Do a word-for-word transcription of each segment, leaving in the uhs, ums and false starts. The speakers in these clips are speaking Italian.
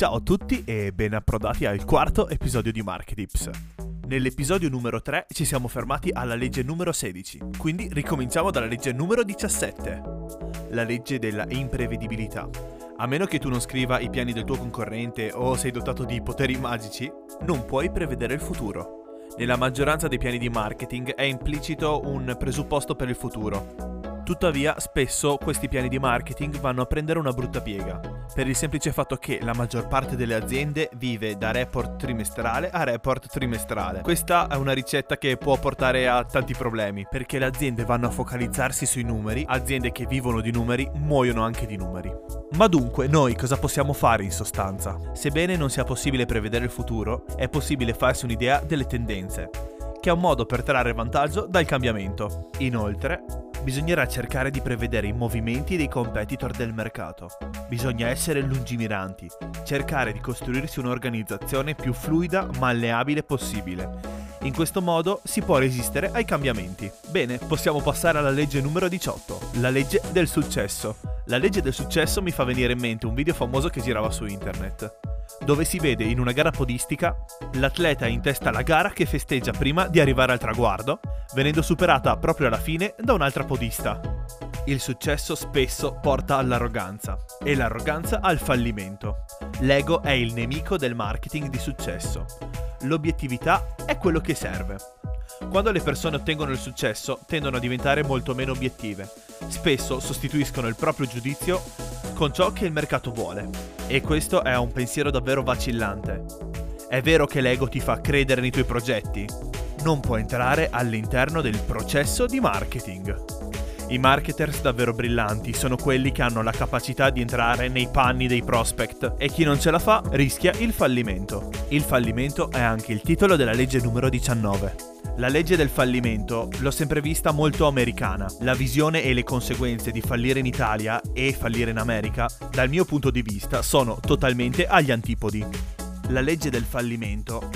Ciao a tutti e ben approdati al quarto episodio di Marketips. Nell'episodio numero tre ci siamo fermati alla legge numero sedici, quindi ricominciamo dalla legge numero diciassette, la legge della imprevedibilità. A meno che tu non scriva i piani del tuo concorrente o sei dotato di poteri magici, non puoi prevedere il futuro. Nella maggioranza dei piani di marketing è implicito un presupposto per il futuro. Tuttavia, spesso questi piani di marketing vanno a prendere una brutta piega, per il semplice fatto che la maggior parte delle aziende vive da report trimestrale a report trimestrale. Questa è una ricetta che può portare a tanti problemi, perché le aziende vanno a focalizzarsi sui numeri, aziende che vivono di numeri muoiono anche di numeri. Ma dunque, noi cosa possiamo fare in sostanza? Sebbene non sia possibile prevedere il futuro, è possibile farsi un'idea delle tendenze, che è un modo per trarre vantaggio dal cambiamento. Inoltre, bisognerà cercare di prevedere i movimenti dei competitor del mercato. Bisogna essere lungimiranti, cercare di costruirsi un'organizzazione più fluida ma malleabile possibile. In questo modo si può resistere ai cambiamenti. Bene, possiamo passare alla legge numero diciotto, la legge del successo. La legge del successo mi fa venire in mente un video famoso che girava su internet, dove si vede in una gara podistica l'atleta in testa alla gara che festeggia prima di arrivare al traguardo, venendo superata proprio alla fine da un'altra podista. Il successo spesso porta all'arroganza e l'arroganza al fallimento. L'ego è il nemico del marketing di successo. L'obiettività è quello che serve. Quando le persone ottengono il successo tendono a diventare molto meno obiettive. Spesso sostituiscono il proprio giudizio con ciò che il mercato vuole. E questo è un pensiero davvero vacillante. È vero che l'ego ti fa credere nei tuoi progetti, non può entrare all'interno del processo di marketing. I marketers davvero brillanti sono quelli che hanno la capacità di entrare nei panni dei prospect e chi non ce la fa rischia il fallimento. Il fallimento è anche il titolo della legge numero diciannove. La legge del fallimento l'ho sempre vista molto americana. La visione e le conseguenze di fallire in Italia e fallire in America, dal mio punto di vista, sono totalmente agli antipodi. La legge del fallimento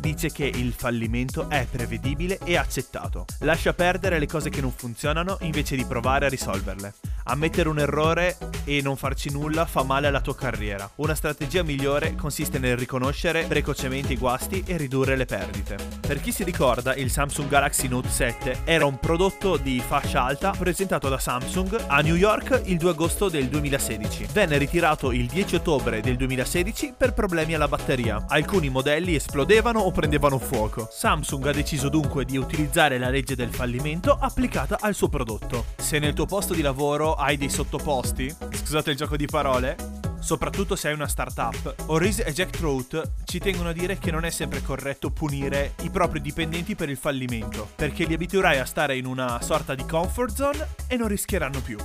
dice che il fallimento è prevedibile e accettato. Lascia perdere le cose che non funzionano invece di provare a risolverle. Ammettere un errore e non farci nulla fa male alla tua carriera. Una strategia migliore consiste nel riconoscere precocemente i guasti e ridurre le perdite. Per chi si ricorda, il Samsung Galaxy Note sette era un prodotto di fascia alta presentato da Samsung a New York il due agosto del duemilasedici. Venne ritirato il dieci ottobre del duemilasedici per problemi alla batteria. Alcuni modelli esplodevano o prendevano fuoco. Samsung ha deciso dunque di utilizzare la legge del fallimento applicata al suo prodotto. Se nel tuo posto di lavoro hai dei sottoposti, scusate il gioco di parole, soprattutto se hai una startup, Horace e Jack Trout ci tengono a dire che non è sempre corretto punire i propri dipendenti per il fallimento, perché li abituerai a stare in una sorta di comfort zone e non rischieranno più.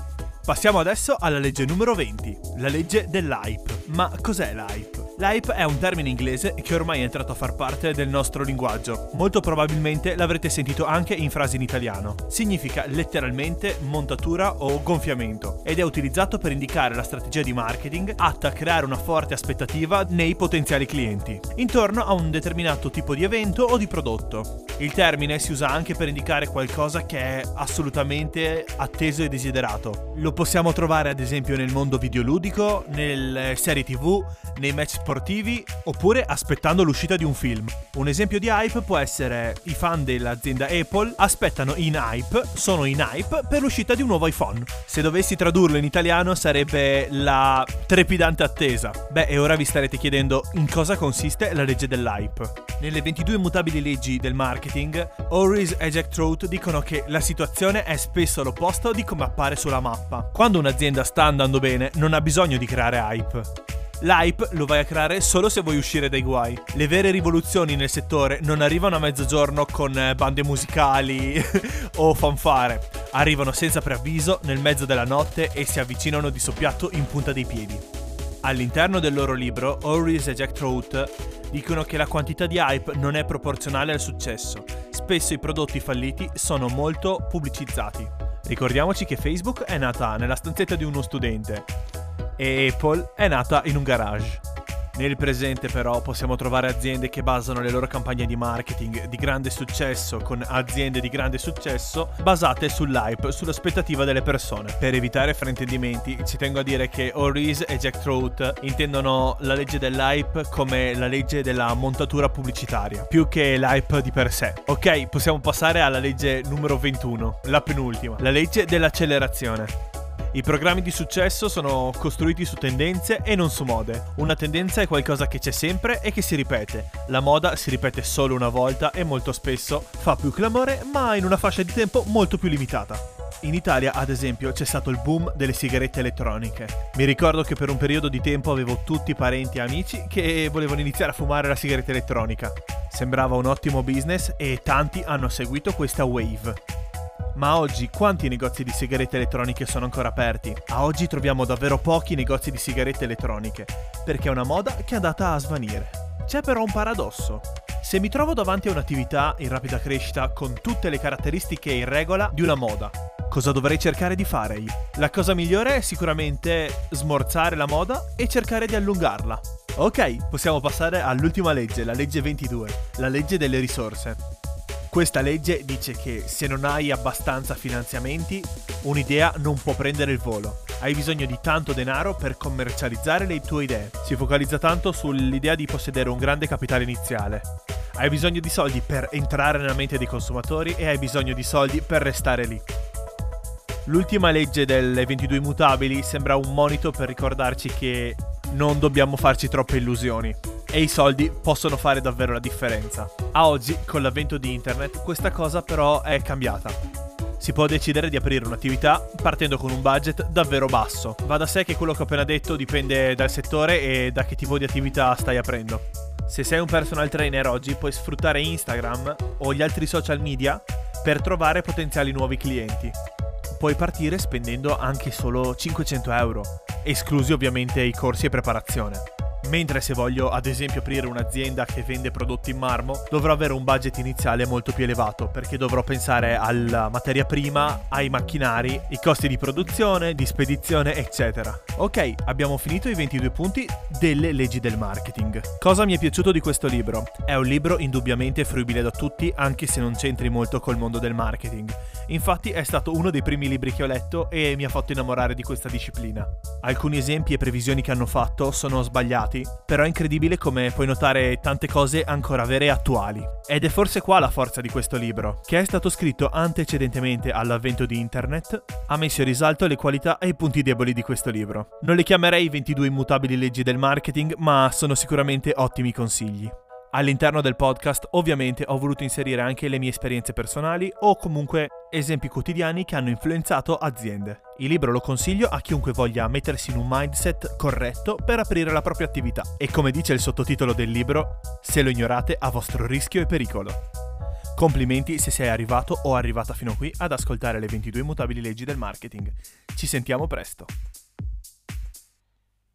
Passiamo adesso alla legge numero venti, la legge dell'hype. Ma cos'è l'hype? L'hype è un termine inglese che ormai è entrato a far parte del nostro linguaggio. Molto probabilmente l'avrete sentito anche in frasi in italiano. Significa letteralmente montatura o gonfiamento ed è utilizzato per indicare la strategia di marketing atta a creare una forte aspettativa nei potenziali clienti intorno a un determinato tipo di evento o di prodotto. Il termine si usa anche per indicare qualcosa che è assolutamente atteso e desiderato. Lo possiamo trovare ad esempio nel mondo videoludico, nelle serie tivù, nei match sportivi oppure aspettando l'uscita di un film. Un esempio di hype può essere: i fan dell'azienda Apple aspettano in hype, sono in hype per l'uscita di un nuovo iPhone. Se dovessi tradurlo in italiano sarebbe la trepidante attesa. Beh, e ora vi starete chiedendo in cosa consiste la legge dell'hype. Nelle ventidue immutabili leggi del marketing, Horace e Jack Trout dicono che la situazione è spesso l'opposto di come appare sulla mappa. Quando un'azienda sta andando bene, non ha bisogno di creare hype. L'hype lo vai a creare solo se vuoi uscire dai guai. Le vere rivoluzioni nel settore non arrivano a mezzogiorno con bande musicali o fanfare. Arrivano senza preavviso nel mezzo della notte e si avvicinano di soppiatto in punta dei piedi. All'interno del loro libro, Horace e Jack Trout dicono che la quantità di hype non è proporzionale al successo. Spesso i prodotti falliti sono molto pubblicizzati. Ricordiamoci che Facebook è nata nella stanzetta di uno studente e Apple è nata in un garage. Nel presente però possiamo trovare aziende che basano le loro campagne di marketing di grande successo con aziende di grande successo basate sull'hype, sull'aspettativa delle persone. Per evitare fraintendimenti ci tengo a dire che Horace e Jack Trout intendono la legge dell'hype come la legge della montatura pubblicitaria, più che l'hype di per sé. Ok, possiamo passare alla legge numero ventuno, la penultima, la legge dell'accelerazione. I programmi di successo sono costruiti su tendenze e non su mode. Una tendenza è qualcosa che c'è sempre e che si ripete. La moda si ripete solo una volta e molto spesso fa più clamore, ma in una fascia di tempo molto più limitata. In Italia, ad esempio, c'è stato il boom delle sigarette elettroniche. Mi ricordo che per un periodo di tempo avevo tutti parenti e amici che volevano iniziare a fumare la sigaretta elettronica. Sembrava un ottimo business e tanti hanno seguito questa wave. Ma oggi quanti negozi di sigarette elettroniche sono ancora aperti? A oggi troviamo davvero pochi negozi di sigarette elettroniche, perché è una moda che è andata a svanire. C'è però un paradosso. Se mi trovo davanti a un'attività in rapida crescita con tutte le caratteristiche in regola di una moda, cosa dovrei cercare di fare io? La cosa migliore è sicuramente smorzare la moda e cercare di allungarla. Ok, possiamo passare all'ultima legge, la legge ventidue, la legge delle risorse. Questa legge dice che se non hai abbastanza finanziamenti, un'idea non può prendere il volo. Hai bisogno di tanto denaro per commercializzare le tue idee. Si focalizza tanto sull'idea di possedere un grande capitale iniziale. Hai bisogno di soldi per entrare nella mente dei consumatori e hai bisogno di soldi per restare lì. L'ultima legge delle ventidue immutabili sembra un monito per ricordarci che non dobbiamo farci troppe illusioni. E i soldi possono fare davvero la differenza. A oggi, con l'avvento di internet, questa cosa però è cambiata. Si può decidere di aprire un'attività partendo con un budget davvero basso. Va da sé che quello che ho appena detto dipende dal settore e da che tipo di attività stai aprendo. Se sei un personal trainer oggi, puoi sfruttare Instagram o gli altri social media per trovare potenziali nuovi clienti. Puoi partire spendendo anche solo cinquecento euro, esclusi ovviamente i corsi e preparazione. Mentre se voglio ad esempio aprire un'azienda che vende prodotti in marmo, dovrò avere un budget iniziale molto più elevato perché dovrò pensare alla materia prima, ai macchinari, i costi di produzione, di spedizione, eccetera. Ok, abbiamo finito i ventidue punti delle leggi del marketing. Cosa mi è piaciuto di questo libro? È un libro indubbiamente fruibile da tutti anche se non c'entri molto col mondo del marketing. Infatti è stato uno dei primi libri che ho letto e mi ha fatto innamorare di questa disciplina. Alcuni esempi e previsioni che hanno fatto sono sbagliati, però è incredibile come puoi notare tante cose ancora vere e attuali. Ed è forse qua la forza di questo libro, che è stato scritto antecedentemente all'avvento di internet, ha messo in risalto le qualità e i punti deboli di questo libro. Non le chiamerei ventidue immutabili leggi del marketing, ma sono sicuramente ottimi consigli. All'interno del podcast ovviamente ho voluto inserire anche le mie esperienze personali o comunque esempi quotidiani che hanno influenzato aziende. Il libro lo consiglio a chiunque voglia mettersi in un mindset corretto per aprire la propria attività e come dice il sottotitolo del libro, se lo ignorate a vostro rischio e pericolo. Complimenti se sei arrivato o arrivata fino qui ad ascoltare le ventidue immutabili leggi del marketing. Ci sentiamo presto.